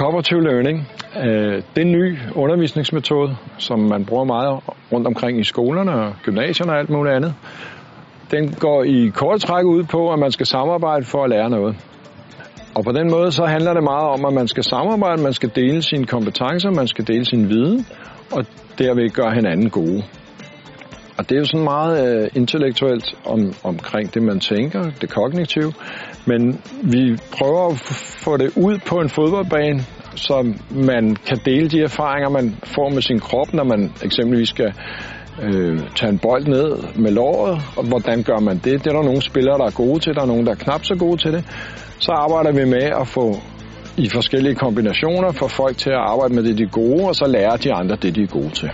Cooperative Learning, det er en ny undervisningsmetode, som man bruger meget rundt omkring i skolerne og gymnasierne og alt muligt andet. Den går i korte træk ud på, at man skal samarbejde for at lære noget. Og på den måde så handler det meget om, at man skal samarbejde, man skal dele sine kompetencer, man skal dele sin viden, og derved gøre hinanden gode. Og det er jo sådan meget intellektuelt omkring det, man tænker, det kognitive. Men vi prøver at få det ud på en fodboldbane, så man kan dele de erfaringer, man får med sin krop, når man eksempelvis skal tage en bold ned med låret. Og hvordan gør man det? Det er der nogle spillere, der er gode til, der er nogle, der er knap så gode til det. Så arbejder vi med at få i forskellige kombinationer, få folk til at arbejde med det, de er gode, og så lærer de andre det, de er gode til.